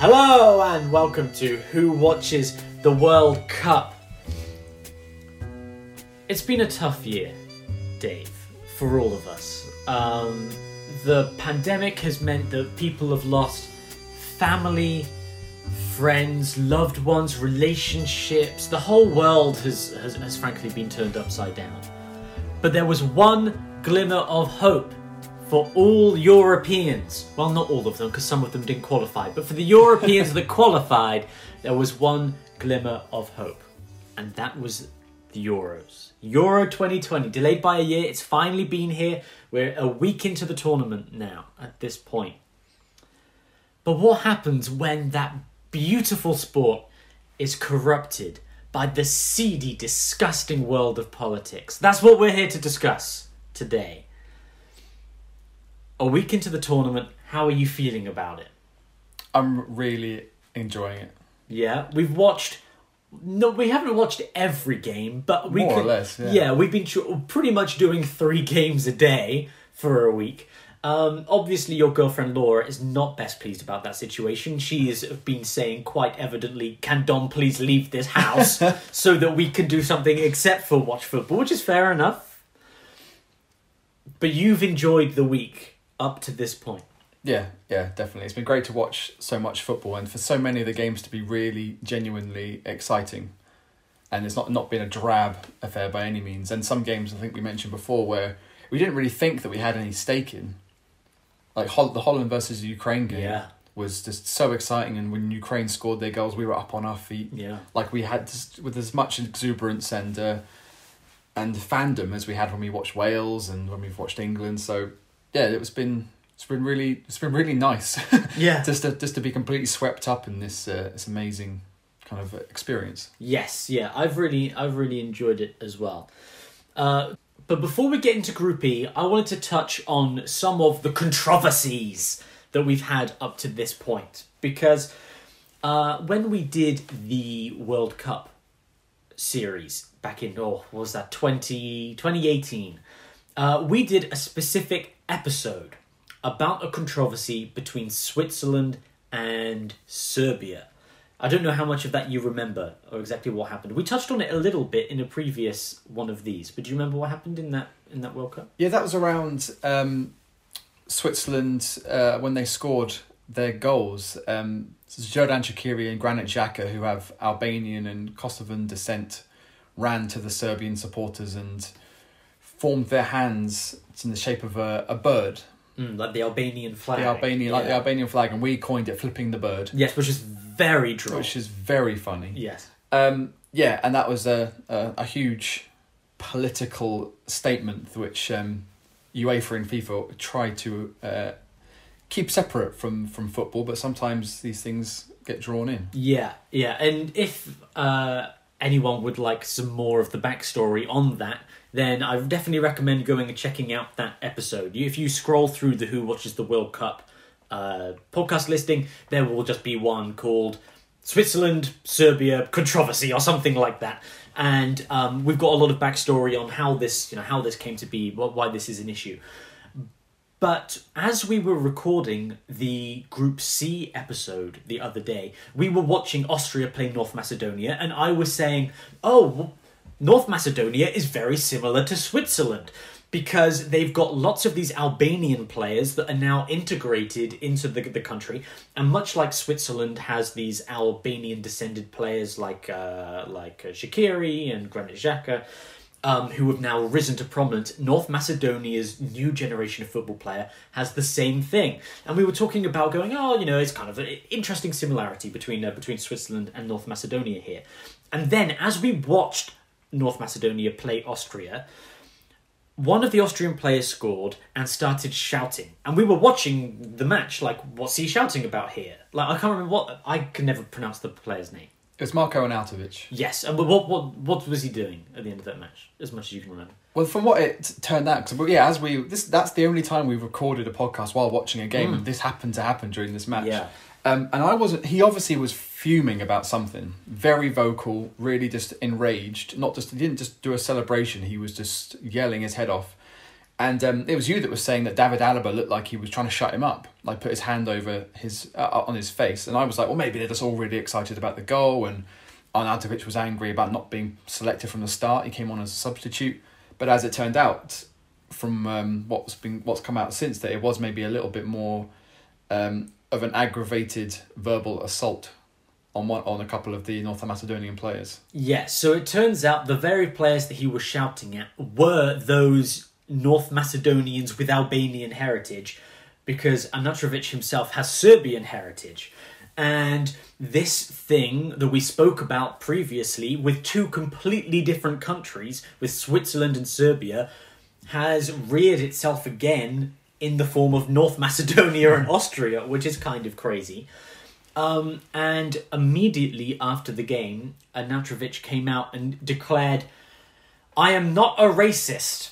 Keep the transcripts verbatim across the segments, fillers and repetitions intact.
Hello and welcome to Who Watches the World Cup. It's been a tough year, Dave, for all of us. Um, the pandemic has meant that people have lost family, friends, loved ones, relationships. The whole world has, has, has frankly been turned upside down. But there was one glimmer of hope. For all Europeans, well, not all of them, because some of them didn't qualify, but for the Europeans that qualified, there was one glimmer of hope, and that was the Euros. Euro twenty twenty, delayed by a year, it's finally been here. We're a week into the tournament now, at this point. But what happens when that beautiful sport is corrupted by the seedy, disgusting world of politics? That's what we're here to discuss today. A week into the tournament, how are you feeling about it? I'm really enjoying it. Yeah, we've watched... No, we haven't watched every game, but we... More could, or less, yeah. Yeah, we've been pretty much doing three games a day for a week. Um, obviously, your girlfriend, Laura, is not best pleased about that situation. She has been saying quite evidently, can Dom please leave this house so that we can do something except for watch football, which is fair enough. But you've enjoyed the week... up to this point. Yeah, yeah, definitely. It's been great to watch so much football and for so many of the games to be really genuinely exciting. And it's not, not been a drab affair by any means. And some games, I think we mentioned before, where we didn't really think that we had any stake in. Like Hol- the Holland versus the Ukraine game yeah. was just so exciting. And when Ukraine scored their goals, we were up on our feet. Yeah. Like we had just, with as much exuberance and, uh, and fandom as we had when we watched Wales and when we've watched England. So... yeah, it was been it's been really it's been really nice. Yeah, just to, just to be completely swept up in this uh, this amazing kind of experience. Yes, yeah, I've really I've really enjoyed it as well. Uh, but before we get into Group E, I wanted to touch on some of the controversies that we've had up to this point, because uh, when we did the World Cup series back in oh what was that twenty eighteen, uh, we did a specific episode about a controversy between Switzerland and Serbia. I don't know how much of that you remember or exactly what happened. We touched on it a little bit in a previous one of these, but do you remember what happened in that in that World Cup? Yeah, that was around um, Switzerland uh, when they scored their goals. Um, Xherdan Shaqiri and Granit Xhaka, who have Albanian and Kosovan descent, ran to the Serbian supporters and formed their hands in the shape of a, a bird. Mm, like the Albanian flag. The Albanian, yeah. Like the Albanian flag, and we coined it Flipping the Bird. Yes, which is very droll. Which is very funny. Yes. Um, yeah, and that was a, a, a huge political statement which um, UEFA and FIFA tried to uh, keep separate from, from football, but sometimes these things get drawn in. Yeah, yeah. And if uh, anyone would like some more of the backstory on that, then I definitely recommend going and checking out that episode. If you scroll through the Who Watches the World Cup uh, podcast listing, there will just be one called Switzerland, Serbia, Controversy or something like that. And um, we've got a lot of backstory on how this, you know, how this came to be, why this is an issue. But as we were recording the Group C episode the other day, we were watching Austria play North Macedonia, and I was saying, oh... North Macedonia is very similar to Switzerland because they've got lots of these Albanian players that are now integrated into the, the country. And much like Switzerland has these Albanian-descended players like uh, like Shaqiri and Granit Xhaka, um, who have now risen to prominence, North Macedonia's new generation of football player has the same thing. And we were talking about going, oh, you know, it's kind of an interesting similarity between uh, between Switzerland and North Macedonia here. And then as we watched North Macedonia play Austria, one of the Austrian players scored and started shouting. And we were watching the match, like, what's he shouting about here? Like, I can't remember what... I can never pronounce the player's name. It was Marko Arnautović. Yes, and what what what was he doing at the end of that match, as much as you can remember? Well, from what it turned out, because, yeah, as we... this that's the only time we've recorded a podcast while watching a game, mm. and this happened to happen during this match. Yeah. Um, and I wasn't... He obviously was fuming about something. Very vocal, really just enraged. Not just... He didn't just do a celebration. He was just yelling his head off. And um, it was you that was saying that David Alaba looked like he was trying to shut him up, like put his hand over his uh, on his face. And I was like, well, maybe they're just all really excited about the goal. And Arnautović was angry about not being selected from the start. He came on as a substitute. But as it turned out, from um, what's been what's come out since, that it was maybe a little bit more um, of an aggravated verbal assault on one on a couple of the North Macedonian players. Yes, yeah, so it turns out the very players that he was shouting at were those North Macedonians with Albanian heritage, because Arnautović himself has Serbian heritage. And this thing that we spoke about previously with two completely different countries, with Switzerland and Serbia, has reared itself again in the form of North Macedonia and Austria, which is kind of crazy. Um, and immediately after the game, Arnautović came out and declared, "I am not a racist,"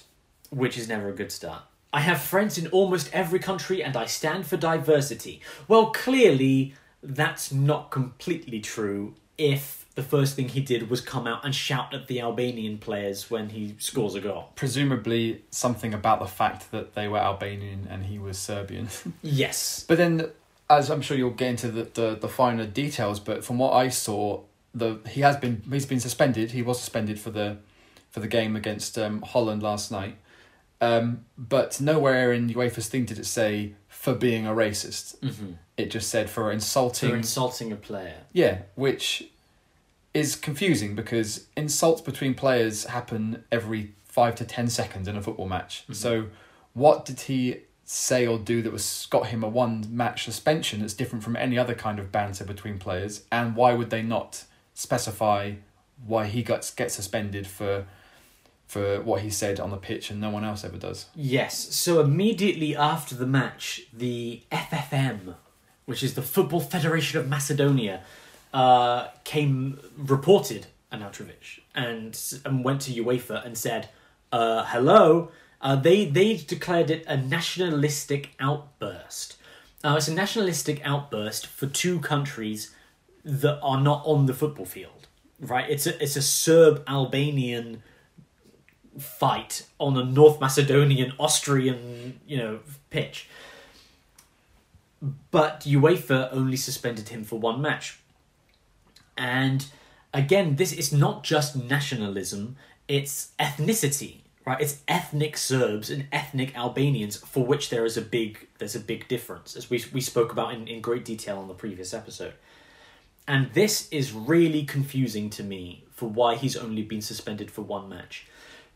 which is never a good start. "I have friends in almost every country and I stand for diversity." Well, clearly, that's not completely true if the first thing he did was come out and shout at the Albanian players when he scores a goal. Presumably something about the fact that they were Albanian and he was Serbian. Yes. But then, as I'm sure you'll get into the, the, the finer details, but from what I saw, the he has been he's been suspended. He was suspended for the for the game against um, Holland last night. Um, but nowhere in UEFA's thing did it say for being a racist. Mm-hmm. It just said for insulting... For insulting a player. Yeah, which is confusing because insults between players happen every five to ten seconds in a football match. Mm-hmm. So what did he say or do that was got him a one-match suspension that's different from any other kind of banter between players? And why would they not specify why he gets gets suspended for... for what he said on the pitch, and no one else ever does? Yes, so immediately after the match, the F F M, which is the Football Federation of Macedonia, uh, came, reported Arnautović, and, and went to UEFA and said, uh, hello, uh, they, they declared it a nationalistic outburst. Uh, it's a nationalistic outburst for two countries that are not on the football field, right? It's a, it's a Serb-Albanian fight on a North Macedonian, Austrian, you know, pitch. But UEFA only suspended him for one match. And again, this is not just nationalism, it's ethnicity, right? It's ethnic Serbs and ethnic Albanians, for which there is a big there's a big difference, as we we spoke about in, in great detail on the previous episode. And this is really confusing to me for why he's only been suspended for one match.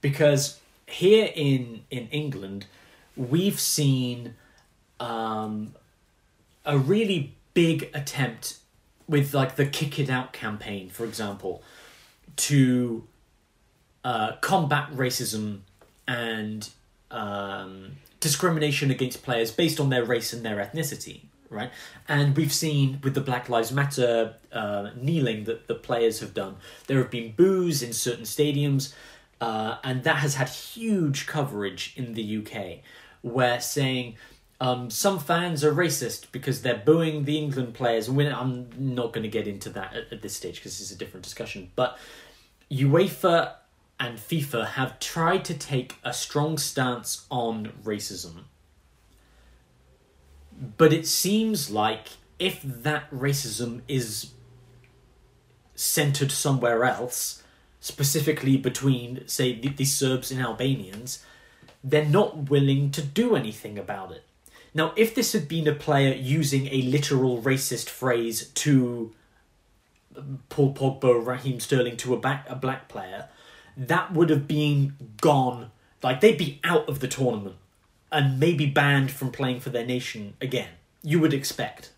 Because here in, in England, we've seen um, a really big attempt with like the Kick It Out campaign, for example, to uh, combat racism and um, discrimination against players based on their race and their ethnicity, right? And we've seen with the Black Lives Matter uh, kneeling that the players have done, there have been boos in certain stadiums. Uh, and that has had huge coverage in the U K, where saying um, some fans are racist because they're booing the England players. And we're, I'm not going to get into that at, at this stage because this is a different discussion. But UEFA and FIFA have tried to take a strong stance on racism. But it seems like if that racism is centred somewhere else, specifically between, say, the, the Serbs and Albanians, they're not willing to do anything about it. Now, if this had been a player using a literal racist phrase to Paul Pogba, Raheem Sterling, to a, back, a black player, that would have been gone. Like, they'd be out of the tournament and maybe banned from playing for their nation again. You would expect.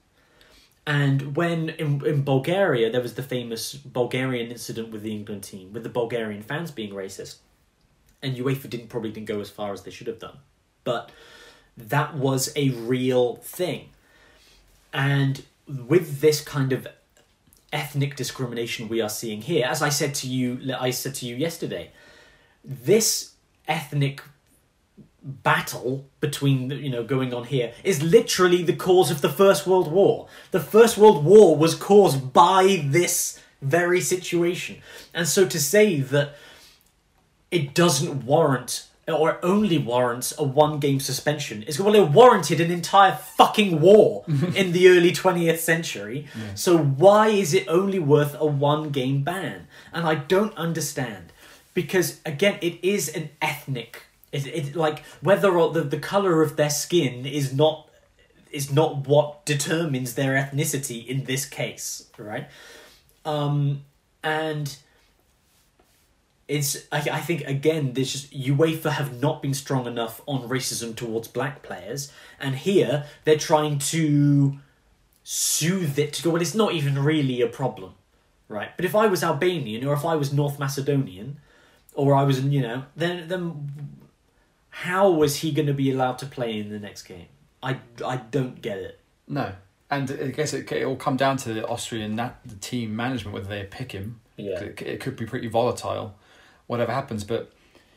And when, in, in Bulgaria, there was the famous Bulgarian incident with the England team, with the Bulgarian fans being racist. And UEFA didn't probably didn't go as far as they should have done. But that was a real thing. And with this kind of ethnic discrimination we are seeing here, as I said to you, I said to you yesterday, this ethnic battle between, you know, going on here is literally the cause of the First World War. The First World War was caused by this very situation. And so to say that it doesn't warrant or only warrants a one-game suspension. It's, well, it warranted an entire fucking war in the early twentieth century. Yeah. So why is it only worth a one-game ban? And I don't understand. Because, again, it is an ethnic... It, it, like, whether or the, the colour of their skin is not is not what determines their ethnicity in this case, right? Um, and... It's. I, I think again, there's just UEFA have not been strong enough on racism towards black players, and here they're trying to soothe it to go. Well, it's not even really a problem, right? But if I was Albanian, or if I was North Macedonian, or I was, you know, then then how was he going to be allowed to play in the next game? I, I don't get it. No, and I guess it it all come down to the Austrian the team management whether they pick him. Yeah, it, it could be pretty volatile. Whatever happens, but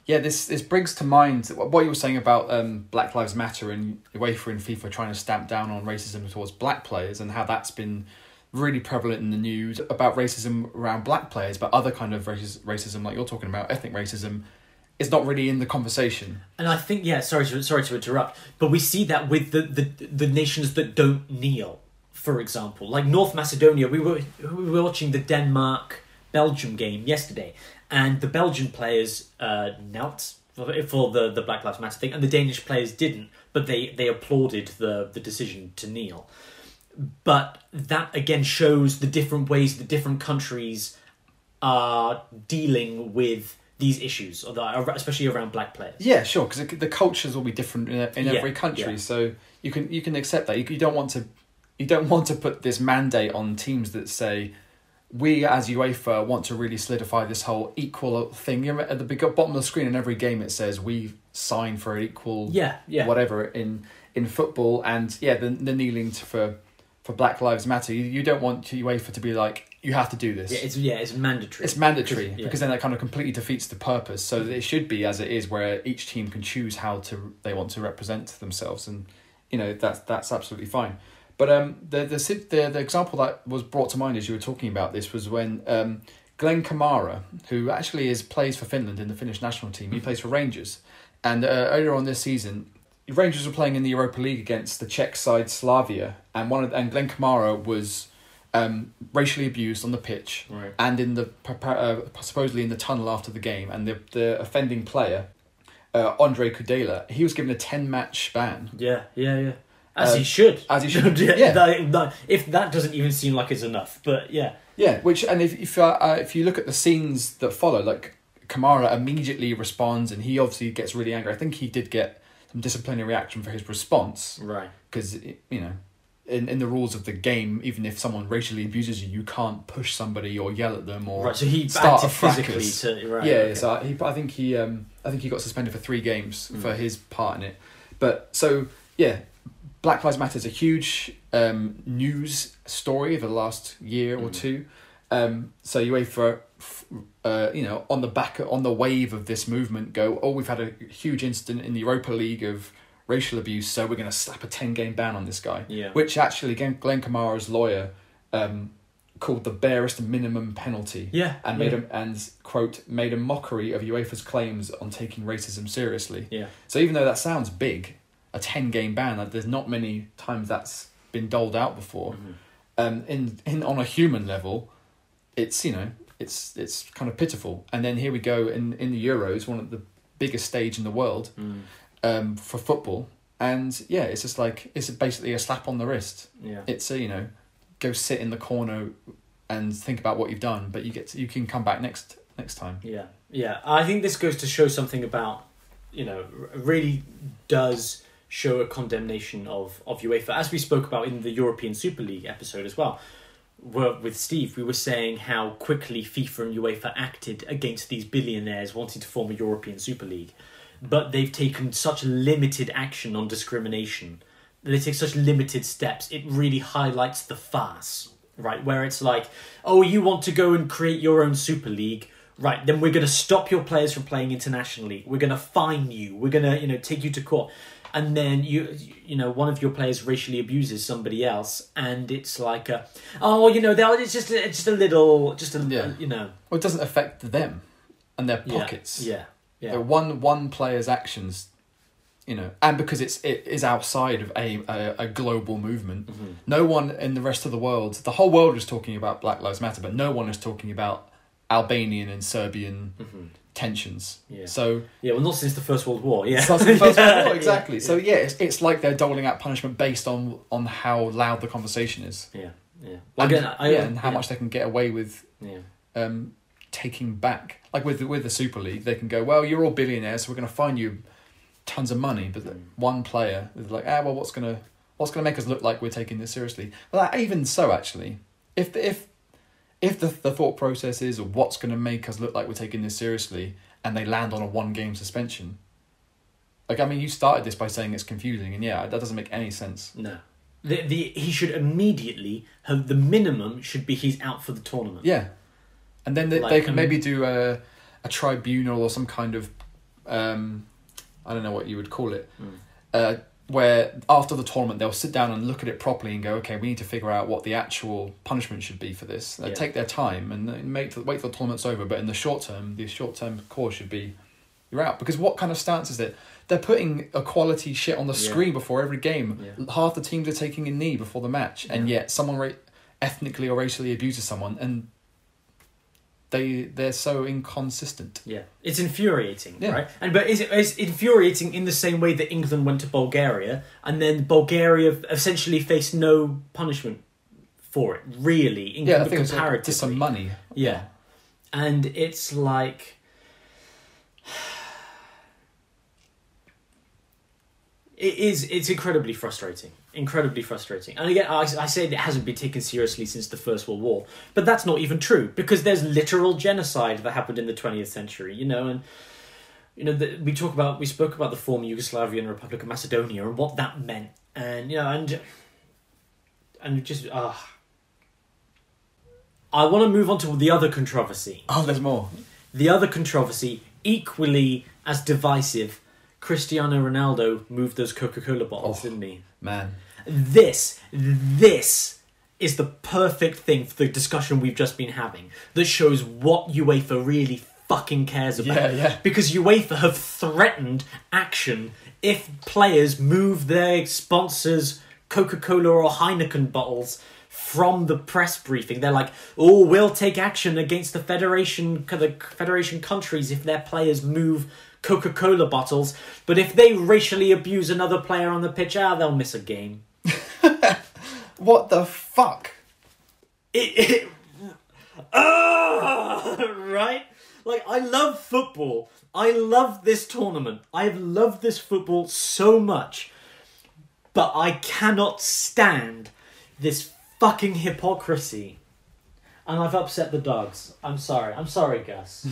yeah, this this brings to mind what you were saying about um, Black Lives Matter and UEFA and FIFA trying to stamp down on racism towards black players, and how that's been really prevalent in the news about racism around black players, but other kind of raci- racism like you're talking about, ethnic racism, is not really in the conversation. And I think yeah, sorry to, sorry to interrupt, but we see that with the, the, the nations that don't kneel, for example, like North Macedonia. We were we were watching the Denmark Belgium game yesterday. And the Belgian players uh, knelt for the, the Black Lives Matter thing, and the Danish players didn't, but they, they applauded the, the decision to kneel. But that, again, shows the different ways the different countries are dealing with these issues, especially around black players. Yeah, sure, because the cultures will be different in, in yeah, every country, yeah. So you can you can accept that. You, you don't want to you don't want to put this mandate on teams that say, we as UEFA want to really solidify this whole equal thing. At the bottom of the screen in every game it says we sign for an equal yeah, yeah. whatever in in football, and yeah, the, the kneeling to, for for Black Lives Matter. You, you don't want UEFA to be like, you have to do this. Yeah, it's, yeah, it's mandatory. It's mandatory, because, yeah. because then that kind of completely defeats the purpose. So it should be as it is, where each team can choose how to they want to represent themselves, and you know that's that's absolutely fine. But um, the, the the the example that was brought to mind as you were talking about this was when um, Glenn Kamara, who actually is plays for Finland in the Finnish national team, he plays for Rangers, and uh, earlier on this season, Rangers were playing in the Europa League against the Czech side Slavia, and one of and Glenn Kamara was um, racially abused on the pitch, right. and in the uh, supposedly in the tunnel after the game, and the the offending player, uh, Andre Kudela, he was given a ten match ban. Yeah, yeah, yeah. As uh, he should. As he should, yeah. that, that, if that doesn't even seem like it's enough, but yeah. Yeah, which, and if if, uh, uh, if you look at the scenes that follow, like, Kamara immediately responds, and he obviously gets really angry. I think he did get some disciplinary action for his response. Right. Because, you know, in, in the rules of the game, even if someone racially abuses you, you can't push somebody or yell at them or right, so he start acted a fracas. To, right, yeah, okay. so he, I, think he, um, I think he got suspended for three games mm. for his part in it. But, so, yeah... Black Lives Matter is a huge um, news story of the last year mm-hmm. or two. Um, so UEFA, uh, you know, on the back on the wave of this movement, go, oh, we've had a huge incident in the Europa League of racial abuse, so we're going to slap a ten game ban on this guy. Yeah. Which actually, Glenn Kamara's lawyer um, called the barest minimum penalty. Yeah. And made yeah. him and quote made a mockery of UEFA's claims on taking racism seriously. Yeah. So even though that sounds big. A ten-game ban. Like, there's not many times that's been doled out before. Mm-hmm. Um, in in on a human level, it's you know it's it's kind of pitiful. And then here we go in, in the Euros, one of the biggest stage in the world mm. um, for football. And yeah, it's just like it's basically a slap on the wrist. Yeah, it's a, you know, go sit in the corner and think about what you've done, but you get to, you can come back next next time. Yeah, yeah. I think this goes to show something about, you know, really does. Show a condemnation of, of UEFA, as we spoke about in the European Super League episode as well. Where, with Steve, we were saying how quickly FIFA and UEFA acted against these billionaires wanting to form a European Super League, but they've taken such limited action on discrimination. They take such limited steps. It really highlights the farce, right? Where it's like, oh, you want to go and create your own Super League. Right, then we're going to stop your players from playing internationally. We're going to fine you. We're going to, you know, take you to court. And then, you you know, one of your players racially abuses somebody else, and it's like, a, oh, you know, it's just, it's just a little, just a, yeah. you know. Well, it doesn't affect them and their pockets. Yeah, yeah. Yeah. So one one player's actions, you know, and because it's it is outside of a a, a global movement, mm-hmm. no one in the rest of the world, the whole world is talking about Black Lives Matter, but no one is talking about Albanian and Serbian mm-hmm. tensions. Yeah. So yeah, well, not since the First World War. Yeah, since the First World War, exactly. Yeah. So yeah, it's it's like they're doling out punishment based on on how loud the conversation is. Yeah, yeah. Well, and, again, I, yeah, and how yeah. much they can get away with. Yeah. Um, taking back, like with with the Super League, they can go, well, you're all billionaires, so we're going to fine you tons of money, but mm. one player is like, ah, well, what's gonna what's gonna make us look like we're taking this seriously? Well, even so, actually, if the, if if the the thought process is what's gonna make us look like we're taking this seriously, and they land on a one game suspension, like I mean, you started this by saying it's confusing, and yeah, that doesn't make any sense. No. The the he should immediately have the minimum should be he's out for the tournament. Yeah. And then they, like, they can um, maybe do a a tribunal or some kind of, um, I don't know what you would call it, mm. uh, where after the tournament they'll sit down and look at it properly and go, okay, we need to figure out what the actual punishment should be for this. They yeah. take their time and make wait till the tournament's over, but in the short term, the short term cause should be you're out. Because what kind of stance is it? They're putting equality shit on the yeah. screen before every game. Yeah. Half the teams are taking a knee before the match, yeah. and yet someone ra- ethnically or racially abuses someone and... They they're so inconsistent. Yeah, it's infuriating, yeah. right? And but is it is infuriating in the same way that England went to Bulgaria and then Bulgaria essentially faced no punishment for it, really? In yeah, I think comparatively, it's like, some money. Yeah, and it's like it is. It's incredibly frustrating. Incredibly frustrating. And again, I, I say that it hasn't been taken seriously since the First World War, but that's not even true, because there's literal genocide that happened in the twentieth century, you know, and you know, the, we talk about, we spoke about the former Yugoslavian Republic of Macedonia and what that meant, and you know, and and just ah, uh, I want to move on to the other controversy. Oh, there's more. The other controversy, equally as divisive. Cristiano Ronaldo moved those Coca-Cola bottles, oh, didn't he? Man. This, this is the perfect thing for the discussion we've just been having that shows what UEFA really fucking cares about. Yeah, yeah. Because UEFA have threatened action if players move their sponsors' Coca-Cola or Heineken bottles from the press briefing. They're like, oh, we'll take action against the federation, the federation countries if their players move Coca-Cola bottles, but if they racially abuse another player on the pitch, ah, they'll miss a game. What the fuck? It, it, oh, right? Like, I love football. I love this tournament. I've loved this football so much, but I cannot stand this fucking hypocrisy. And I've upset the dogs. I'm sorry. I'm sorry, Gus.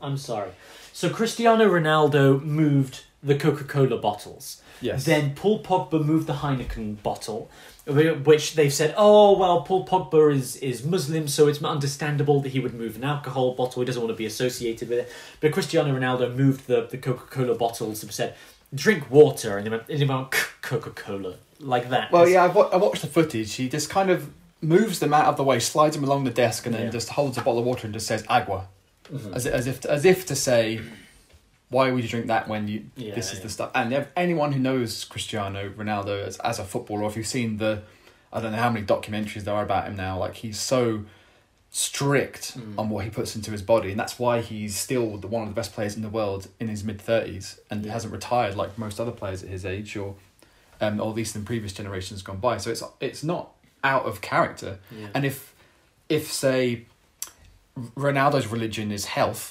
I'm sorry. So Cristiano Ronaldo moved the Coca-Cola bottles. Yes. Then Paul Pogba moved the Heineken bottle, which they've said, oh, well, Paul Pogba is, is Muslim, so it's understandable that he would move an alcohol bottle. He doesn't want to be associated with it. But Cristiano Ronaldo moved the, the Coca-Cola bottles and said, drink water, and they went, and they went Coca-Cola, like that. Well, yeah, I, w- I watched the footage. He just kind of... moves them out of the way, slides them along the desk, and then yeah. just holds a bottle of water and just says agua, mm-hmm. as, as if as if to say, why would you drink that when you yeah, this is yeah. the stuff. And if anyone who knows Cristiano Ronaldo as, as a footballer, if you've seen the, I don't know how many documentaries there are about him now, like he's so strict mm. on what he puts into his body, and that's why he's still the, one of the best players in the world in his mid thirties, and yeah. hasn't retired like most other players at his age, or um, or at least in previous generations gone by. So it's it's not out of character. Yeah. And if if say Ronaldo's religion is health,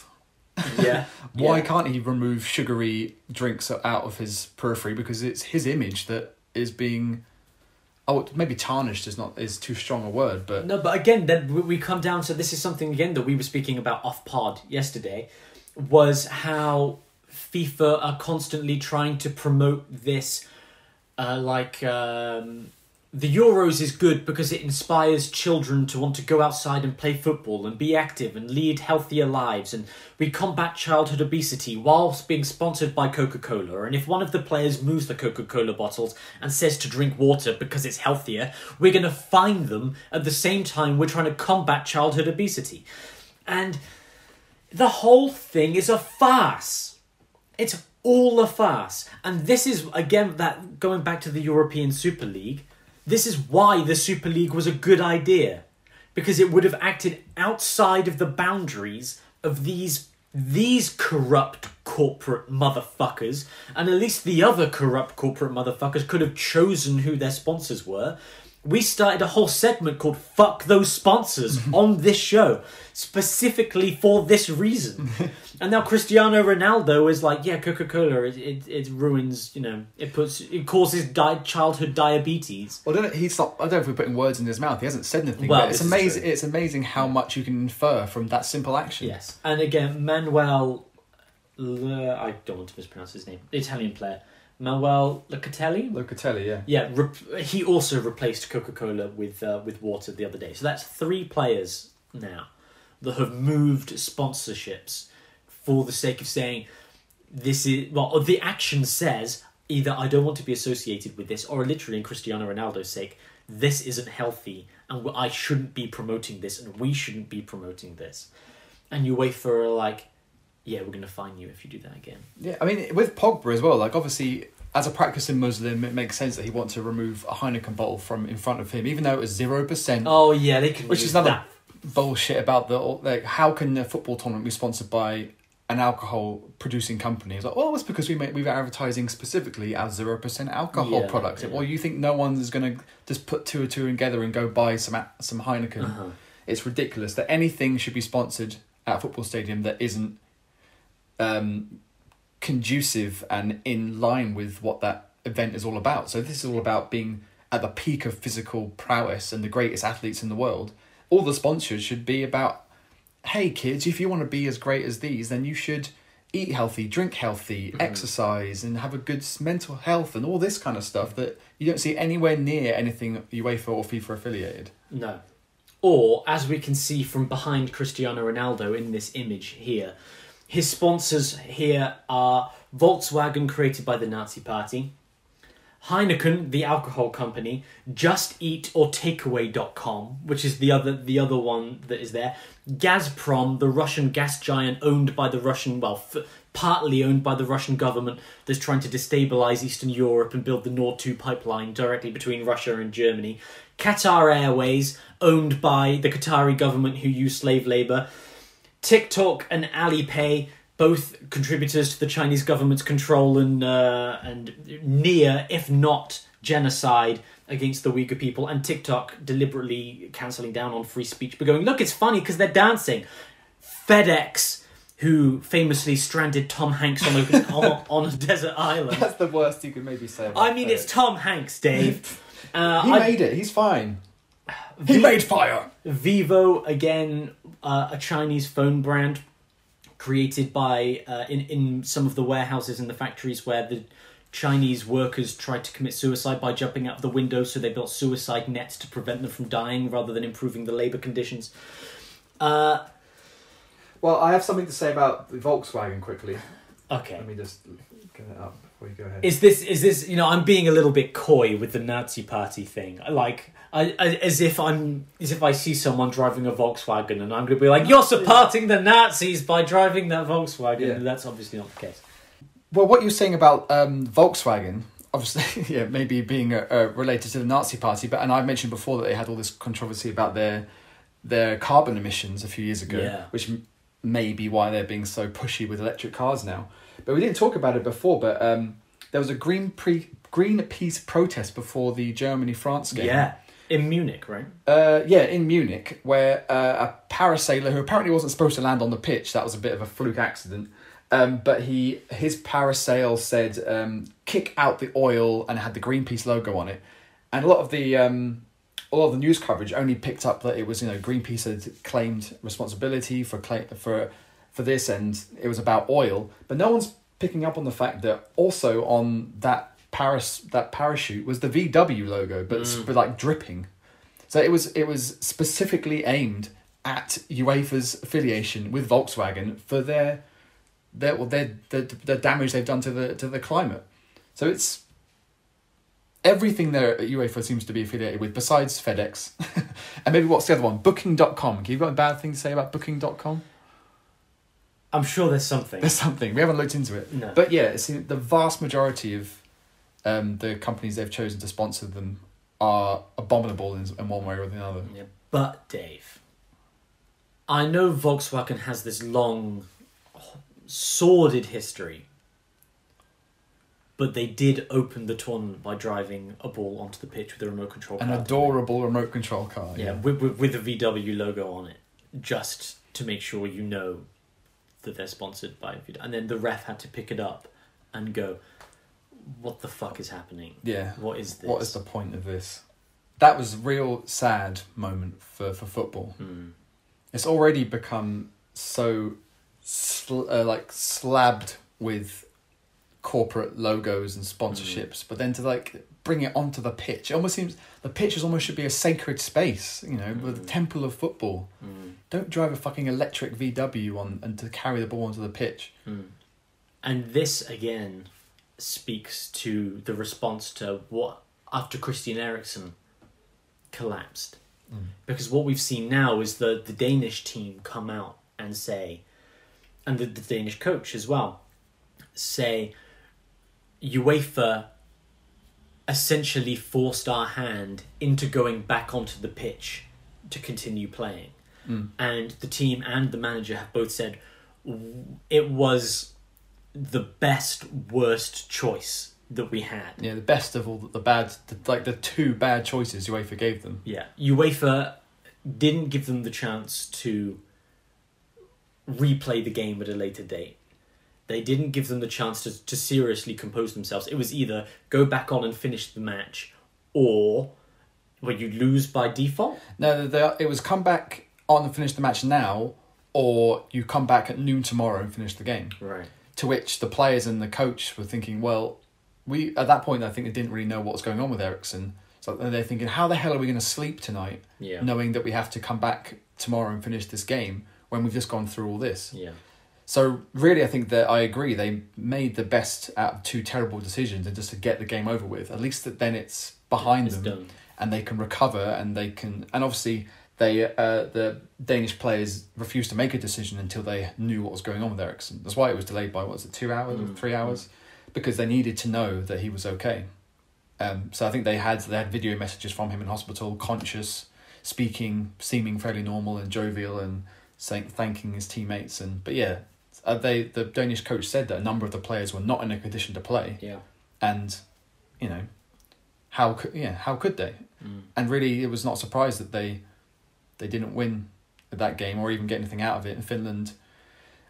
yeah. why yeah. can't he remove sugary drinks out of his periphery, because it's his image that is being oh maybe tarnished is not is too strong a word, but no, but again then we come down to this is something again that we were speaking about off pod yesterday, was how FIFA are constantly trying to promote this uh, like um the Euros is good because it inspires children to want to go outside and play football and be active and lead healthier lives. And we combat childhood obesity whilst being sponsored by Coca-Cola. And if one of the players moves the Coca-Cola bottles and says to drink water because it's healthier, we're going to fine them at the same time we're trying to combat childhood obesity. And the whole thing is a farce. It's all a farce. And this is, again, that going back to the European Super League, this is why the Super League was a good idea. Because it would have acted outside of the boundaries of these these corrupt corporate motherfuckers, and at least the other corrupt corporate motherfuckers could have chosen who their sponsors were. We started a whole segment called Fuck Those Sponsors on this show, specifically for this reason. And now Cristiano Ronaldo is like, yeah, Coca-Cola, it, it it ruins, you know, it puts it causes di- childhood diabetes. Well, I don't know, he's not, I don't know if we're putting words in his mouth. He hasn't said anything, well, but it's amazing, it's amazing how much you can infer from that simple action. Yes. And again, Manuel... Le, I don't want to mispronounce his name. Italian player. Manuel Locatelli? Locatelli, yeah. Yeah, re- he also replaced Coca-Cola with uh, with water the other day. So that's three players now that have moved sponsorships for the sake of saying this is... Well, the action says either I don't want to be associated with this, or literally in Cristiano Ronaldo's sake, this isn't healthy and I shouldn't be promoting this and we shouldn't be promoting this. And you wait for, like... yeah, we're going to fine you if you do that again. Yeah, I mean, with Pogba as well, like, obviously, as a practicing Muslim, it makes sense that he wants to remove a Heineken bottle from in front of him, even though it was zero percent. Oh, yeah, they can Which is another that. bullshit about the, like, how can a football tournament be sponsored by an alcohol-producing company? It's like, oh, it's because we make, we were advertising specifically our zero percent alcohol yeah, products. Yeah. Well, you think no one's going to just put two or two together and go buy some, some Heineken? Uh-huh. It's ridiculous that anything should be sponsored at a football stadium that isn't Um, conducive and in line with what that event is all about. So this is all about being at the peak of physical prowess and the greatest athletes in the world. All the sponsors should be about, hey kids, if you want to be as great as these, then you should eat healthy, drink healthy, mm-hmm. exercise, and have a good mental health and all this kind of stuff that you don't see anywhere near anything UEFA or FIFA affiliated. No. Or, as we can see from behind Cristiano Ronaldo in this image here, his sponsors here are Volkswagen, created by the Nazi Party, Heineken, the alcohol company, Just Eat or Takeaway dot com, which is the other the other one that is there, Gazprom, the Russian gas giant owned by the Russian, well, f- partly owned by the Russian government that's trying to destabilise Eastern Europe and build the Nord two pipeline directly between Russia and Germany, Qatar Airways, owned by the Qatari government who use slave labour, TikTok and Alipay, both contributors to the Chinese government's control and uh, and near, if not genocide, against the Uyghur people, and TikTok deliberately cancelling down on free speech, but going, look, it's funny because they're dancing. FedEx, who famously stranded Tom Hanks on a, on, on a desert island. That's the worst you could maybe say about I mean, FedEx. It's Tom Hanks, Dave. Uh, he I, made it. He's fine. He v- made fire. Vivo, again, uh, a Chinese phone brand created by uh, in in some of the warehouses in the factories where the Chinese workers tried to commit suicide by jumping out of the window, so they built suicide nets to prevent them from dying rather than improving the labour conditions. Uh, well, I have something to say about the Volkswagen quickly. Okay. Let me just get it up before you go ahead. Is this, is this, you know, I'm being a little bit coy with the Nazi Party thing. I like... I, I, as if I'm, as if I see someone driving a Volkswagen and I'm going to be like, you're supporting the Nazis by driving that Volkswagen. Yeah. And that's obviously not the case. Well, what you're saying about um, Volkswagen, obviously, yeah, maybe being uh, related to the Nazi Party, but and I've mentioned before that they had all this controversy about their their carbon emissions a few years ago, yeah. which m- may be why they're being so pushy with electric cars now. But we didn't talk about it before, but um, there was a Green pre- Greenpeace protest before the Germany-France game. Yeah. In Munich, right? Uh, yeah, in Munich, where uh, a parasailer who apparently wasn't supposed to land on the pitch, that was a bit of a fluke accident, um, but he his parasail said, um, kick out the oil, and had the Greenpeace logo on it. And a lot of the um, a lot of the news coverage only picked up that it was, you know, Greenpeace had claimed responsibility for claim, for for this, and it was about oil. But no one's picking up on the fact that also on that Paris, that parachute was the V W logo, but mm. but like dripping. So it was it was specifically aimed at UEFA's affiliation with Volkswagen for their their well, their the the damage they've done to the to the climate. So it's everything there at UEFA seems to be affiliated with, besides FedEx. And maybe what's the other one? Booking dot com. Have you got a bad thing to say about Booking dot com? I'm sure there's something. There's something. We haven't looked into it. No. But yeah, see, the vast majority of um, the companies they've chosen to sponsor them are abominable in, in one way or the other. Yeah. But, Dave, I know Volkswagen has this long, sordid history, but they did open the tournament by driving a ball onto the pitch with a remote control car. An adorable remote control car. Yeah, yeah. With, with, with the V W logo on it, just to make sure you know that they're sponsored by V W. And then the ref had to pick it up and go, what the fuck is happening? Yeah. What is this? What is the point of this? That was a real sad moment for, for football. Mm. It's already become so sl- uh, like slabbed with corporate logos and sponsorships, mm. but then to like bring it onto the pitch, it almost seems the pitch is almost should be a sacred space, you know, mm. the temple of football. Mm. Don't drive a fucking electric V W on and to carry the ball onto the pitch. Mm. And this again speaks to the response to what after Christian Eriksen collapsed, mm. because what we've seen now is the the Danish team come out and say, and the, the Danish coach as well say, UEFA essentially forced our hand into going back onto the pitch to continue playing. Mm. And the team and the manager have both said it was the best, worst choice that we had. Yeah, the best of all the bad, the, like the two bad choices UEFA gave them. Yeah, UEFA didn't give them the chance to replay the game at a later date. They didn't give them the chance to, to seriously compose themselves. It was either go back on and finish the match, or well, you lose by default. No, they, it was come back on and finish the match now, or you come back at noon tomorrow and finish the game. Right. To which the players and the coach were thinking, well, we at that point I think they didn't really know what was going on with Eriksen. So they're thinking, how the hell are we going to sleep tonight, yeah. knowing that we have to come back tomorrow and finish this game when we've just gone through all this? Yeah. So really, I think that I agree. They made the best out of two terrible decisions and just to get the game over with. At least that then it's behind it's them, done. And they can recover, and they can. And obviously, they uh, the Danish players refused to make a decision until they knew what was going on with Eriksen. That's why it was delayed by what was it, two hours mm. or three hours, mm. because they needed to know that he was okay. Um, so I think they had they had video messages from him in hospital, conscious, speaking, seeming fairly normal and jovial, and saying thanking his teammates. And but yeah. Uh, they the Danish coach said that a number of the players were not in a condition to play. Yeah, and you know, how could yeah how could they? Mm. And really, it was not a surprise that they they didn't win that game or even get anything out of it. And Finland,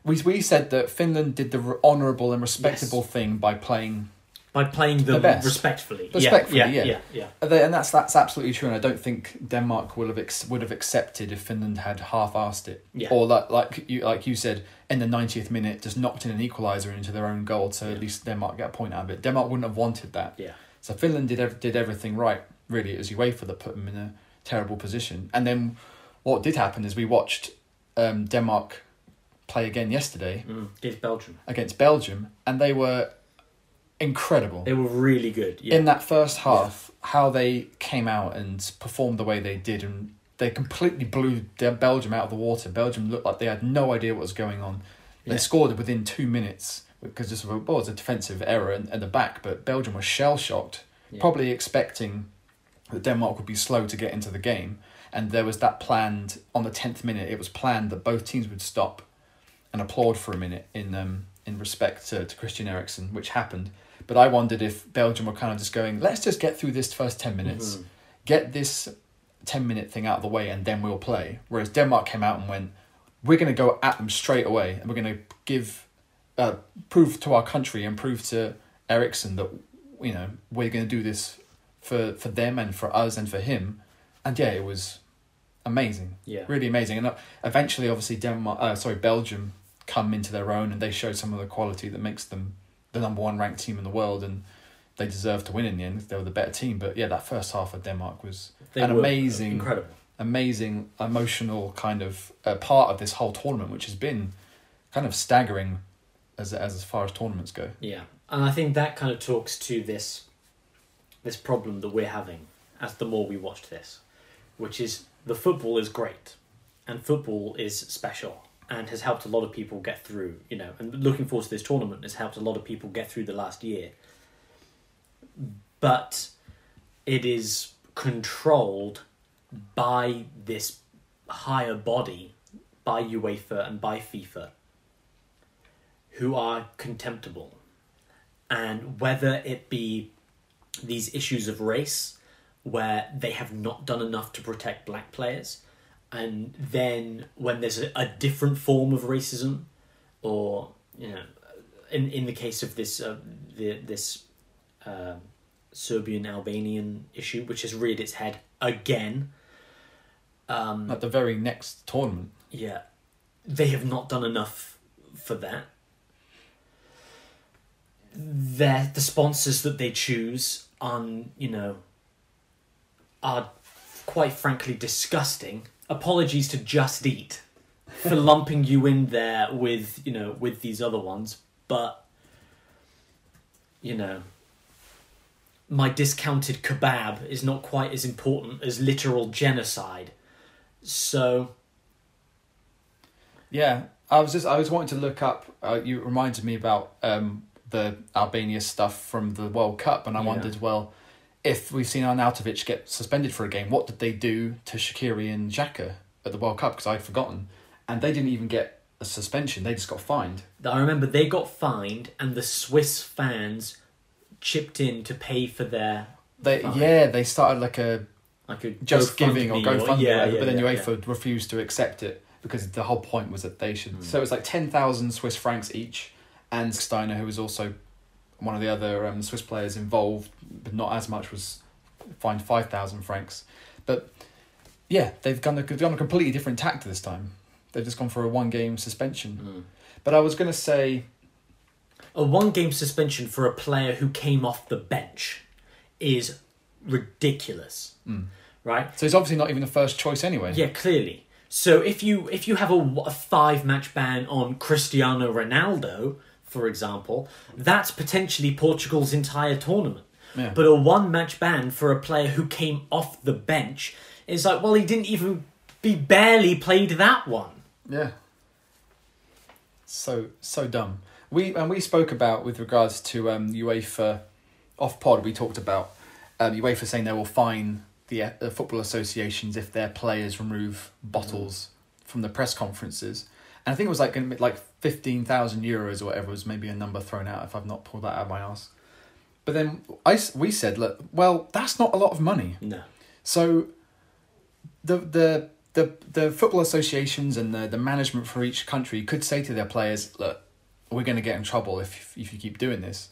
we we said that Finland did the honourable and respectable yes. thing by playing by playing them the respectfully. Respectfully, yeah, yeah, yeah. yeah, yeah. They, and that's that's absolutely true. And I don't think Denmark would have ex- would have accepted if Finland had half-assed it yeah. or like like you like you said. In the ninetieth minute, just knocked in an equaliser into their own goal, so yeah. at least Denmark get a point out of it. Denmark wouldn't have wanted that. Yeah. So Finland did ev- did everything right, really. It was UEFA that put them in a terrible position. And then what did happen is we watched um, Denmark play again yesterday. Mm. Against Belgium. Against Belgium, and they were incredible. They were really good. Yeah. In that first half, yeah. how they came out and performed the way they did and they completely blew Belgium out of the water. Belgium looked like they had no idea what was going on. They yeah. scored within two minutes because this was, well, it was a defensive error in, in the back, but Belgium was shell-shocked, yeah. probably expecting that Denmark would be slow to get into the game. And there was that planned, on the tenth minute, it was planned that both teams would stop and applaud for a minute in um, in respect to, to Christian Eriksen, which happened. But I wondered if Belgium were kind of just going, let's just get through this first ten minutes, mm-hmm. get this ten minute thing out of the way and then we'll play. Whereas Denmark came out and went, we're going to go at them straight away and we're going to give, uh, prove to our country and prove to Eriksen that, you know, we're going to do this for, for them and for us and for him. And yeah, it was amazing. Yeah. Really amazing. And eventually, obviously, Denmark, uh, sorry, Belgium come into their own and they showed some of the quality that makes them the number one ranked team in the world. And they deserved to win in the end. They were the better team. But yeah, that first half of Denmark was they an amazing, incredible. amazing, emotional kind of uh, part of this whole tournament, which has been kind of staggering as as, as far as tournaments go. Yeah. And I think that kind of talks to this this problem that we're having as the more we watch this, which is the football is great and football is special and has helped a lot of people get through, you know, and looking forward to this tournament has helped a lot of people get through the last year. But it is controlled by this higher body, by UEFA and by FIFA, who are contemptible. And whether it be these issues of race, where they have not done enough to protect black players, and then when there's a, a different form of racism, or, you know, in in the case of this uh, the, this uh, Serbian-Albanian issue, which has reared its head again. Um, At the very next tournament. Yeah. They have not done enough for that. Their, the sponsors that they choose are, you know, are quite frankly disgusting. Apologies to Just Eat for lumping you in there with, you know, with these other ones, but, you know, my discounted kebab is not quite as important as literal genocide. So, yeah, I was just I was wanting to look up. Uh, you reminded me about um, the Albania stuff from the World Cup, and I yeah. wondered, well, if we've seen Arnautović get suspended for a game, what did they do to Shaqiri and Xhaka at the World Cup? Because I'd forgotten, and they didn't even get a suspension; they just got fined. I remember they got fined, and the Swiss fans chipped in to pay for their they fine. Yeah, they started like a like a just giving or GoFundMe, yeah, yeah, but then yeah, UEFA yeah. refused to accept it because the whole point was that they should. Mm. So it was like ten thousand Swiss francs each, and Steiner, who was also one of the other um, Swiss players involved, but not as much, was fined five thousand francs. But yeah, they've gone a, they've gone a completely different tact this time. They've just gone for a one game suspension. Mm. But I was going to say, a one-game suspension for a player who came off the bench is ridiculous, mm. right? So he's obviously not even the first choice anyway. Yeah, clearly. So if you if you have a, a five-match ban on Cristiano Ronaldo, for example, that's potentially Portugal's entire tournament. Yeah. But a one-match ban for a player who came off the bench is like, well, he didn't even... He barely played that one. Yeah. So, so dumb. We and we spoke about, with regards to um, UEFA, off pod, we talked about um, UEFA saying they will fine the uh, football associations if their players remove bottles mm. from the press conferences. And I think it was like like fifteen thousand euros or whatever, was maybe a number thrown out, if I've not pulled that out of my ass. But then I, we said, look, well, that's not a lot of money. No. So the the the, the football associations and the, the management for each country could say to their players, look, we're going to get in trouble if if you keep doing this,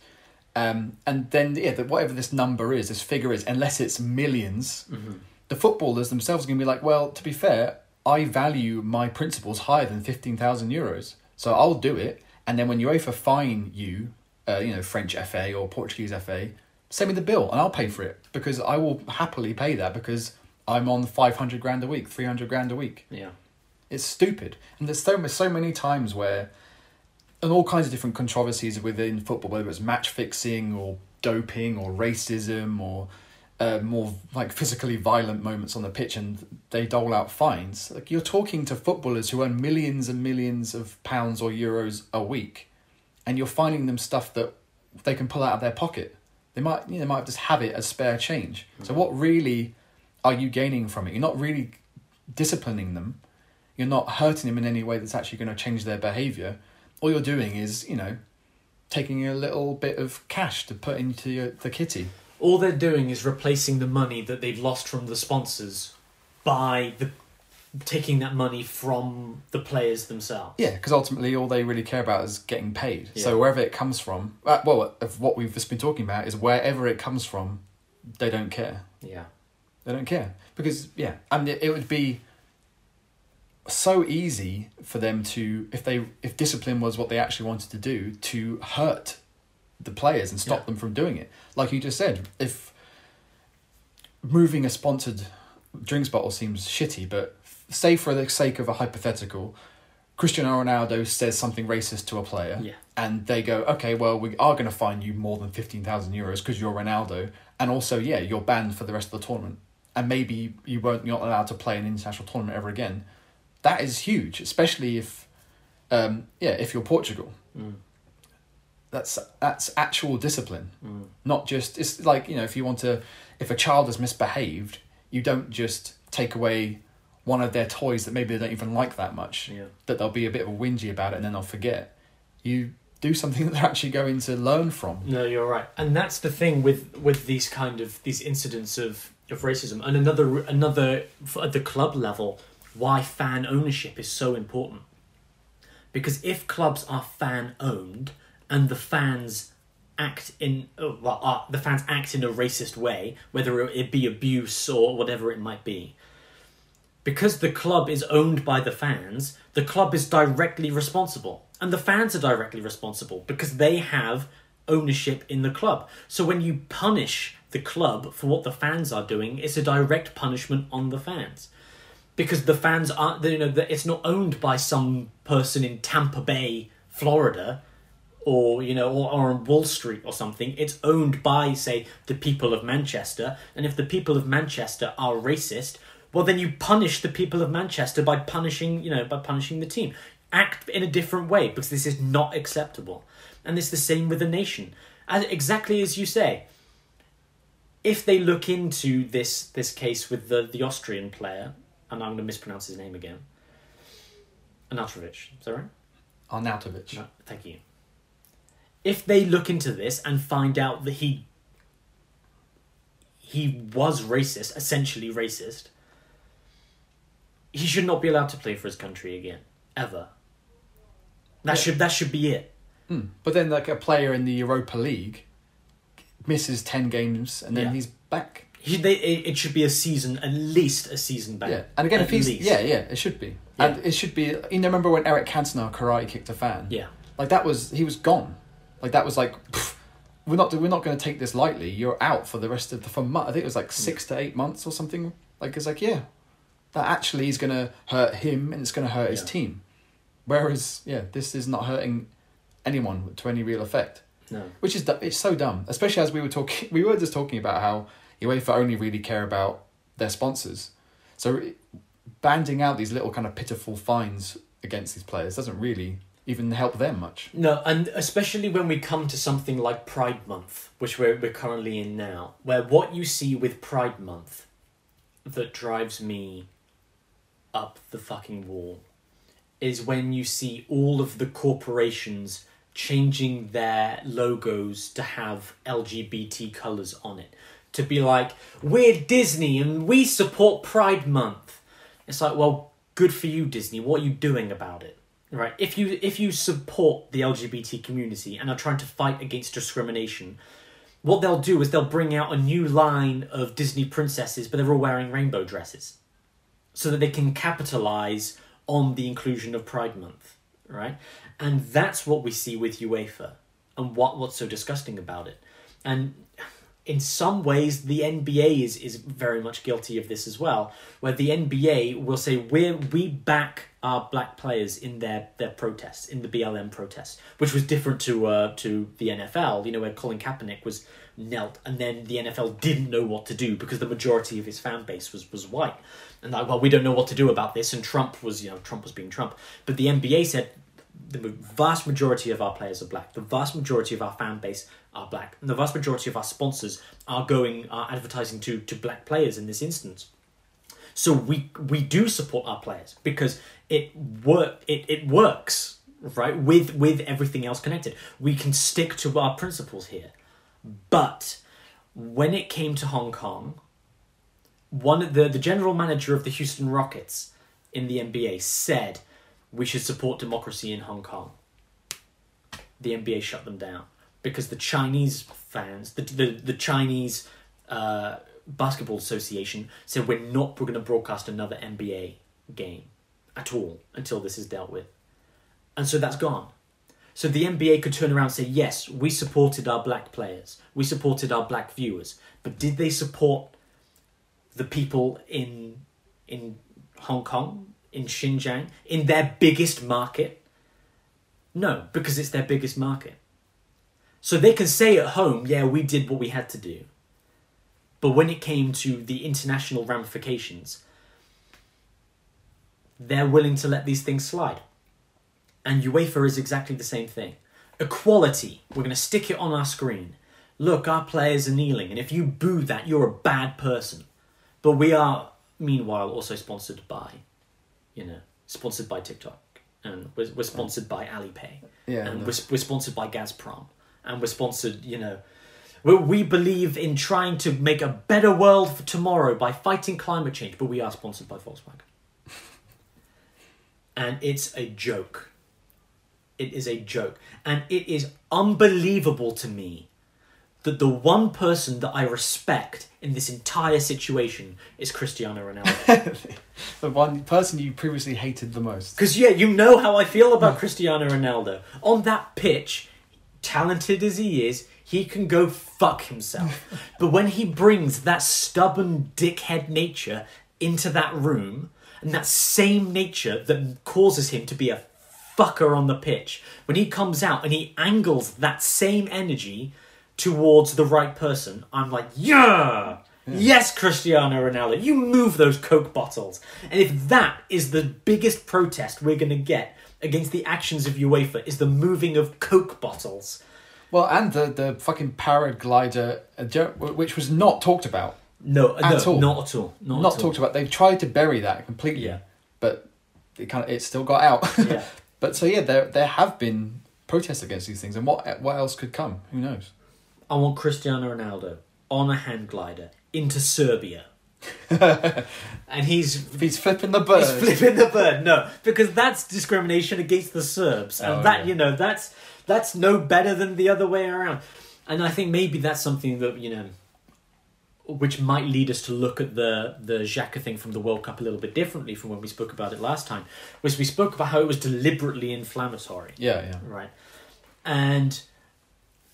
um, and then yeah, the, whatever this number is, this figure is, unless it's millions, mm-hmm. the footballers themselves are going to be like, well, to be fair, I value my principles higher than fifteen thousand euros, so I'll do it. And then when UEFA fine you, uh, you know, French F A or Portuguese F A, send me the bill and I'll pay for it, because I will happily pay that, because I'm on five hundred grand a week, three hundred grand a week. Yeah, it's stupid, and there's so so many times where. And all kinds of different controversies within football, whether it's match fixing or doping or racism or uh, more like physically violent moments on the pitch, and they dole out fines. Like, you're talking to footballers who earn millions and millions of pounds or euros a week, and you're finding them stuff that they can pull out of their pocket. They might, you know, they might just have it as spare change. Mm-hmm. So what really are you gaining from it? You're not really disciplining them. You're not hurting them in any way that's actually going to change their behaviour. All you're doing is, you know, taking a little bit of cash to put into your, the kitty. All they're doing is replacing the money that they've lost from the sponsors by the taking that money from the players themselves. Yeah, because ultimately all they really care about is getting paid. Yeah. So wherever it comes from, well, what we've just been talking about is wherever it comes from, they don't care. Yeah. They don't care. Because, yeah, I mean, it would be... so easy for them to, if they if discipline was what they actually wanted to do, to hurt the players and stop yeah. them from doing it. Like you just said, if moving a sponsored drinks bottle seems shitty, but say for the sake of a hypothetical, Cristiano Ronaldo says something racist to a player, yeah. and they go, okay, well, we are going to fine you more than fifteen thousand euros because you're Ronaldo, and also, yeah, you're banned for the rest of the tournament, and maybe you won't, you're not allowed to play an international tournament ever again. That is huge, especially if um, yeah, if you're Portugal. Mm. That's that's actual discipline, mm. not just... It's like, you know, if you want to... If a child has misbehaved, you don't just take away one of their toys that maybe they don't even like that much, yeah. that they'll be a bit of a whingy about it and then they'll forget. You do something that they're actually going to learn from. No, you're right. And that's the thing with, with these kind of... These incidents of, of racism. And another another... At the club level, why fan ownership is so important. Because if clubs are fan-owned... and the fans act in well, uh, the fans act in a racist way, whether it be abuse or whatever it might be. Because the club is owned by the fans, the club is directly responsible, and the fans are directly responsible because they have ownership in the club. So when you punish the club for what the fans are doing, it's a direct punishment on the fans. Because the fans aren't, you know, it's not owned by some person in Tampa Bay, Florida. Or, you know, or, or on Wall Street or something. It's owned by, say, the people of Manchester. And if the people of Manchester are racist, well, then you punish the people of Manchester by punishing, you know, by punishing the team. Act in a different way, because this is not acceptable. And it's the same with the nation. As, exactly as you say, if they look into this this case with the, the Austrian player, and I'm going to mispronounce his name again, Arnautović, is that right? Arnautović. No, thank you. If they look into this and find out that he he was racist, essentially racist, he should not be allowed to play for his country again, ever. That yeah. should that should be it. Mm. But then, like, a player in the Europa League misses ten games and then yeah. he's back. He, they, it should be a season, at least a season back. Yeah, and again, at if he's least. yeah, yeah, it should be, yeah. and it should be. You know, remember when Eric Cantona karate kicked a fan? Yeah, like that was he was gone. Like that was like, pff, we're not we're not going to take this lightly. You're out for the rest of the for month. I think it was like six to eight months or something. Like it's like yeah, that actually is going to hurt him and it's going to hurt yeah. his team. Whereas yeah, this is not hurting anyone to any real effect. No, which is it's so dumb. Especially as we were talking, we were just talking about how UEFA only really care about their sponsors. So banding out these little kind of pitiful fines against these players doesn't really. Even help them much. No, and especially when we come to something like Pride Month, which we're, we're currently in now, where what you see with Pride Month that drives me up the fucking wall is when you see all of the corporations changing their logos to have L G B T colours on it. To be like, we're Disney and we support Pride Month. It's like, well, good for you, Disney. What are you doing about it? Right, if you if you support the L G B T community and are trying to fight against discrimination, what they'll do is they'll bring out a new line of Disney princesses, but they're all wearing rainbow dresses, so that they can capitalise on the inclusion of Pride Month, right? And that's what we see with UEFA, and what, what's so disgusting about it. And in some ways, the N B A is, is very much guilty of this as well, where the N B A will say, we're, we back our black players in their, their protests, in the B L M protests, which was different to uh, to the N F L, you know, where Colin Kaepernick was knelt, and then the N F L didn't know what to do because the majority of his fan base was, was white. And like, well, we don't know what to do about this, and Trump was, you know, Trump was being Trump. But the N B A said, the vast majority of our players are black. The vast majority of our fan base are black. And the vast majority of our sponsors are going, are advertising to, to black players in this instance. So we we do support our players because it work it, it works, right? With with everything else connected. We can stick to our principles here. But when it came to Hong Kong, one of the, the general manager of the Houston Rockets in the N B A said, we should support democracy in Hong Kong. The N B A shut them down because the Chinese fans, the the, the Chinese uh, Basketball Association said we're not we're going to broadcast another N B A game at all until this is dealt with. And so that's gone. So the N B A could turn around and say, yes, we supported our black players. We supported our black viewers. But did they support the people in in Hong Kong? In Xinjiang, in their biggest market? No, because it's their biggest market. So they can say at home, yeah, we did what we had to do. But when it came to the international ramifications, they're willing to let these things slide. And UEFA is exactly the same thing. Equality. We're going to stick it on our screen. Look, our players are kneeling, and if you boo that, you're a bad person. But we are, meanwhile, also sponsored by, you know, sponsored by TikTok. And we're, we're sponsored by Alipay. Yeah, and no. we're, we're sponsored by Gazprom. And we're sponsored, you know... We, we believe in trying to make a better world for tomorrow by fighting climate change, but we are sponsored by Volkswagen. And it's a joke. It is a joke. And it is unbelievable to me that the one person that I respect in this entire situation is Cristiano Ronaldo. The one person you previously hated the most. Because, yeah, you know how I feel about Cristiano Ronaldo. On that pitch, talented as he is, he can go fuck himself. But when he brings that stubborn dickhead nature into that room, and that same nature that causes him to be a fucker on the pitch, when he comes out and he angles that same energy towards the right person, I'm like, yeah! yeah. Yes, Cristiano Ronaldo, you move those Coke bottles. And if that is the biggest protest we're going to get against the actions of UEFA, is the moving of Coke bottles. Well, and the, the fucking paraglider, which was not talked about. No, at no all. not at all. Not, not at talked all. about. They've tried to bury that completely, yeah. but it kind of it still got out. Yeah. But so yeah, there there have been protests against these things, and what what else could come? Who knows? I want Cristiano Ronaldo on a hang glider into Serbia, and he's he's flipping the bird. He's flipping the bird. No, because that's discrimination against the Serbs, and oh, that yeah. you know that's that's no better than the other way around. And I think maybe that's something that you know. which might lead us to look at the, the Xhaka thing from the World Cup a little bit differently from when we spoke about it last time, was we spoke about how it was deliberately inflammatory. Yeah, yeah. Right. And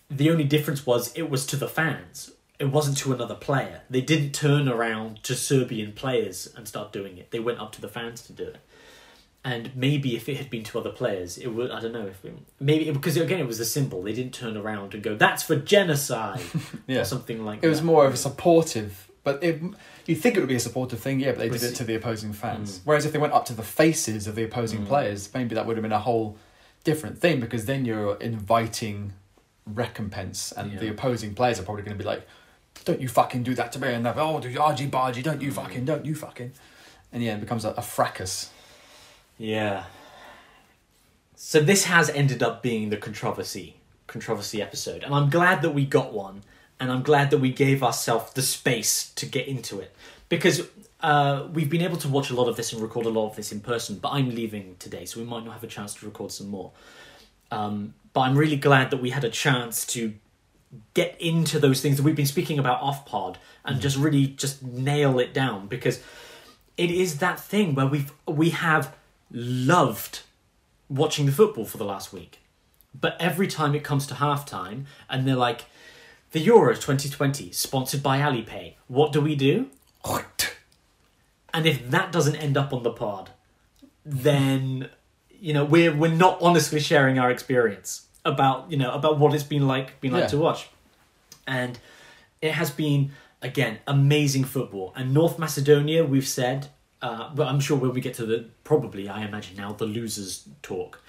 the only difference was it was to the fans. It wasn't to another player. They didn't turn around to Serbian players and start doing it. They went up to the fans to do it. And maybe if it had been to other players, it would, I don't know, if it, maybe, it, because again, it was a symbol. They didn't turn around and go, that's for genocide, yeah. or something like it that. It was more of a supportive, but it, you'd think it would be a supportive thing, yeah, but they was did it to the opposing fans. Mm. Whereas if they went up to the faces of the opposing mm. players, maybe that would have been a whole different thing, because then you're inviting recompense, and yeah. the opposing players are probably going to be like, don't you fucking do that to me, and they're like, oh, do you argy bargy, don't you fucking, don't you fucking. And yeah, it becomes a, a fracas. Yeah. So this has ended up being the controversy controversy episode. And I'm glad that we got one. And I'm glad that we gave ourselves the space to get into it. Because uh, we've been able to watch a lot of this and record a lot of this in person. But I'm leaving today, so we might not have a chance to record some more. Um, but I'm really glad that we had a chance to get into those things that we've been speaking about off-pod. And just really just nail it down. Because it is that thing where we've, we have... loved watching the football for the last week, but every time it comes to halftime and they're like, the Euro twenty twenty sponsored by Alipay, what do we do? And if that doesn't end up on the pod, then you know we're we're not honestly sharing our experience about you know about what it's been like been like yeah. to watch. And it has been, again, amazing football. And North Macedonia, we've said. Uh, but I'm sure when we get to the, probably, I imagine now, the losers talk.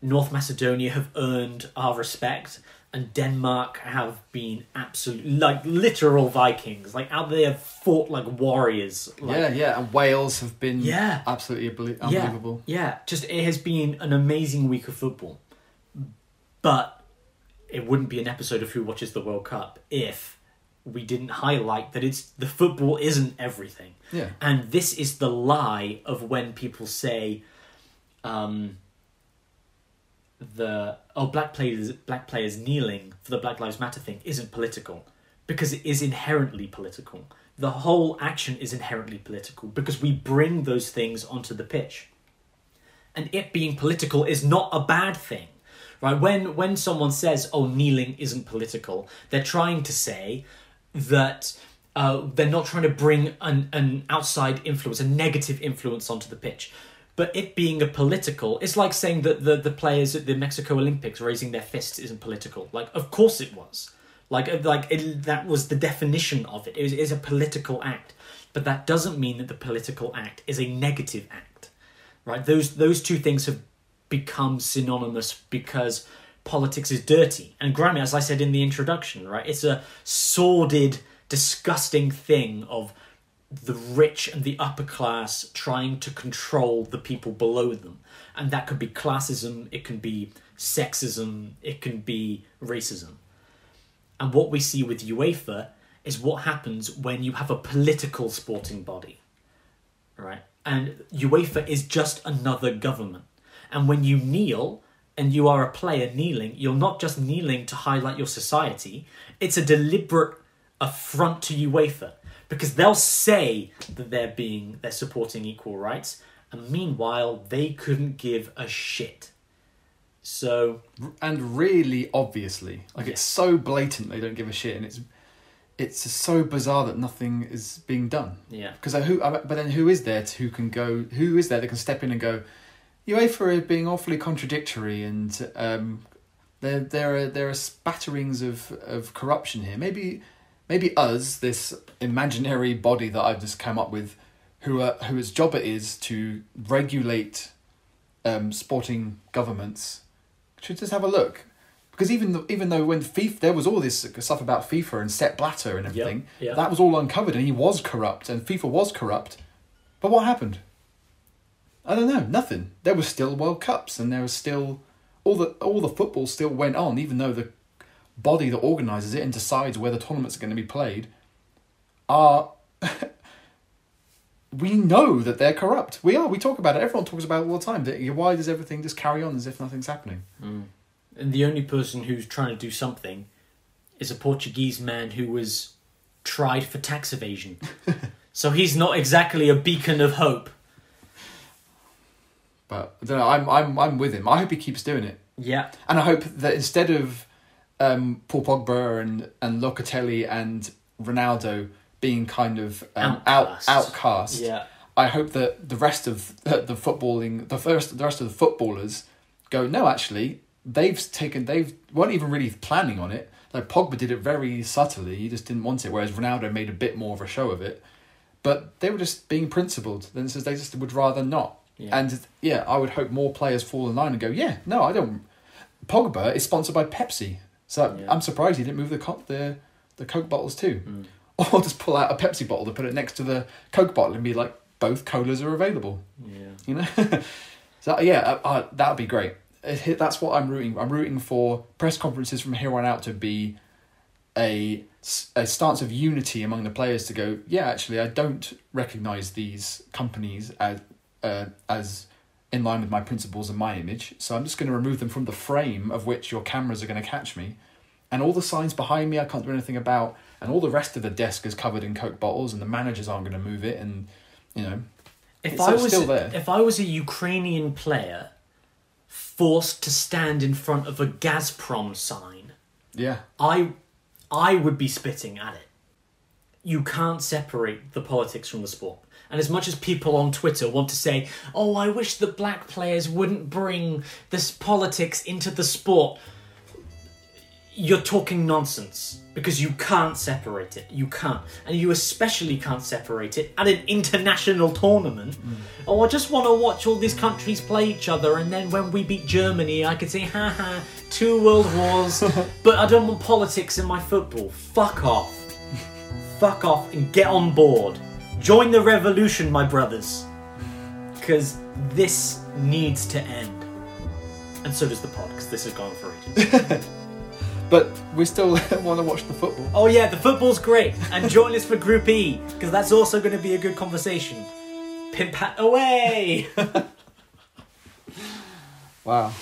North Macedonia have earned our respect, and Denmark have been absolute, like, literal Vikings. Like, out there, fought like warriors. Like, yeah, yeah, and Wales have been yeah. absolutely abli- unbelievable. Yeah, yeah, just, it has been an amazing week of football. But it wouldn't be an episode of Who Watches the World Cup if... we didn't highlight that it's the football isn't everything. Yeah. And this is the lie of when people say um, the oh black players black players kneeling for the Black Lives Matter thing isn't political, because it is inherently political. The whole action is inherently political because we bring those things onto the pitch. And it being political is not a bad thing. Right? When when someone says, oh, kneeling isn't political, they're trying to say that uh, they're not trying to bring an, an outside influence, a negative influence onto the pitch. But it being a political, it's like saying that the, the players at the Mexico Olympics raising their fists isn't political. Like, of course it was. Like, like it, that was the definition of it. It is a political act. But that doesn't mean that the political act is a negative act. Right? Those, those two things have become synonymous because politics is dirty. And Grammy, as I said in the introduction, right, it's a sordid, disgusting thing of the rich and the upper class trying to control the people below them. And that could be classism, it can be sexism, it can be racism. And what we see with UEFA is what happens when you have a political sporting body, right? And UEFA is just another government. And when you kneel, and you are a player kneeling, you're not just kneeling to highlight your society, it's a deliberate affront to UEFA. Because they'll say that they're being, they're supporting equal rights, and meanwhile, they couldn't give a shit. So... And really obviously. Like, yeah. It's so blatant they don't give a shit, and it's it's so bizarre that nothing is being done. Yeah. Because who? But then who is there to, who can go... Who is there that can step in and go, UEFA are being awfully contradictory, and um, there there are there are spatterings of, of corruption here. Maybe maybe us, this imaginary body that I've just come up with, who are, whose job it is to regulate um, sporting governments, should just have a look. Because even though, even though when FIFA, there was all this stuff about FIFA and Sepp Blatter and everything, yep, yep. That was all uncovered, and he was corrupt, and FIFA was corrupt. But what happened? I don't know, nothing. There were still World Cups, and there was still all the all the football still went on, even though the body that organises it and decides where the tournaments are going to be played are. We know that they're corrupt. We are. We talk about it. Everyone talks about it all the time. Why does everything just carry on as if nothing's happening? Mm. And the only person who's trying to do something is a Portuguese man who was tried for tax evasion. So he's not exactly a beacon of hope. But I don't know, I'm I'm I'm with him. I hope he keeps doing it. Yeah. And I hope that instead of um, Paul Pogba and, and Locatelli and Ronaldo being kind of um, outcast. out outcast, yeah. I hope that the rest of the footballing, the first, the rest of the footballers go, no, actually, they've taken, they've weren't even really planning on it. Like Pogba did it very subtly. He just didn't want it. Whereas Ronaldo made a bit more of a show of it. But they were just being principled. Then says they just would rather not. Yeah. And yeah, I would hope more players fall in line and go, yeah, no, I don't. Pogba is sponsored by Pepsi, so yeah. I'm surprised he didn't move the co- the the Coke bottles too, mm. or just pull out a Pepsi bottle to put it next to the Coke bottle and be like, both colas are available. Yeah, you know. So yeah, I, I, that'd be great. It, that's what I'm rooting. I'm rooting for press conferences from here on out to be a a stance of unity among the players to go, yeah, actually, I don't recognise these companies as. Uh, as in line with my principles and my image, so I'm just going to remove them from the frame of which your cameras are going to catch me, and all the signs behind me I can't do anything about, and all the rest of the desk is covered in Coke bottles, and the managers aren't going to move it, and you know, if it's I was still there. If I was a Ukrainian player forced to stand in front of a Gazprom sign, yeah, I I would be spitting at it. You can't separate the politics from the sport. And as much as people on Twitter want to say, oh, I wish the black players wouldn't bring this politics into the sport, you're talking nonsense because you can't separate it. You can't. And you especially can't separate it at an international tournament. Mm. Oh, I just want to watch all these countries play each other, and then when we beat Germany, I could say, haha, two world wars, but I don't want politics in my football. Fuck off. Fuck off and get on board. Join the revolution, my brothers. Because this needs to end. And so does the pod, because this has gone for ages. But we still want to watch the football. Oh yeah, the football's great. And join us for Group E, because that's also going to be a good conversation. Pimp hat away! Wow.